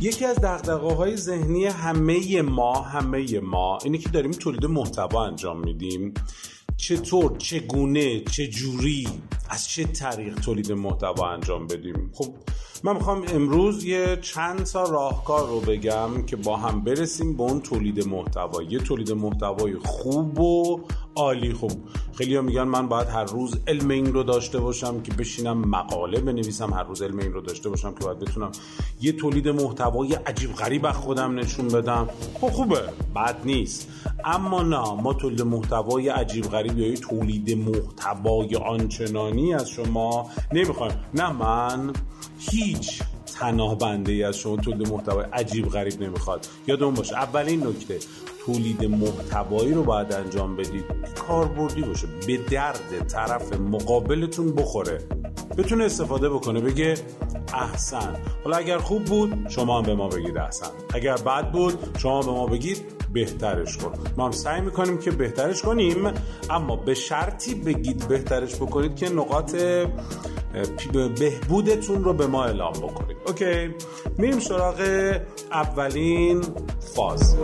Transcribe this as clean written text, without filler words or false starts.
یکی از دغدغه‌های ذهنی همه ما اینه که داریم تولید محتوا انجام میدیم. چطور، چگونه، چجوری، از چه طریق تولید محتوا انجام بدیم؟ خب من میخوام امروز یه چند تا راهکار رو بگم که با هم برسیم به اون تولید محتوا، یه تولید محتوای خوب و عالی. خوب خیلی‌ها میگن من باید هر روز علم این رو داشته باشم که بشینم مقاله بنویسم، هر روز علم این رو داشته باشم که باید بتونم یه تولید محتوای عجیب غریب از خودم نشون بدم. خب خوبه، بد نیست، اما نه، ما تولید محتوای عجیب غریب یا تولید محتوای آنچنانی از شما نمیخوایم. نه، من هیچ تنابنده‌ای از شما تولید محتوای عجیب غریب نمیخواد. یادمون باشه اولین نکته، تولید محتوایی رو باید انجام بدید کاربردی باشه، به درد طرف مقابلتون بخوره، بتونه استفاده بکنه، بگه احسن. حالا اگر خوب بود شما هم به ما بگید احسن، اگر بد بود شما به ما بگید بهترش کن. ما هم سعی میکنیم که بهترش کنیم، اما به شرطی بگید بهترش بکنید که نقاط بهبودتون رو به ما اعلام بکنید. اوکی، میریم سراغ اولین فاز.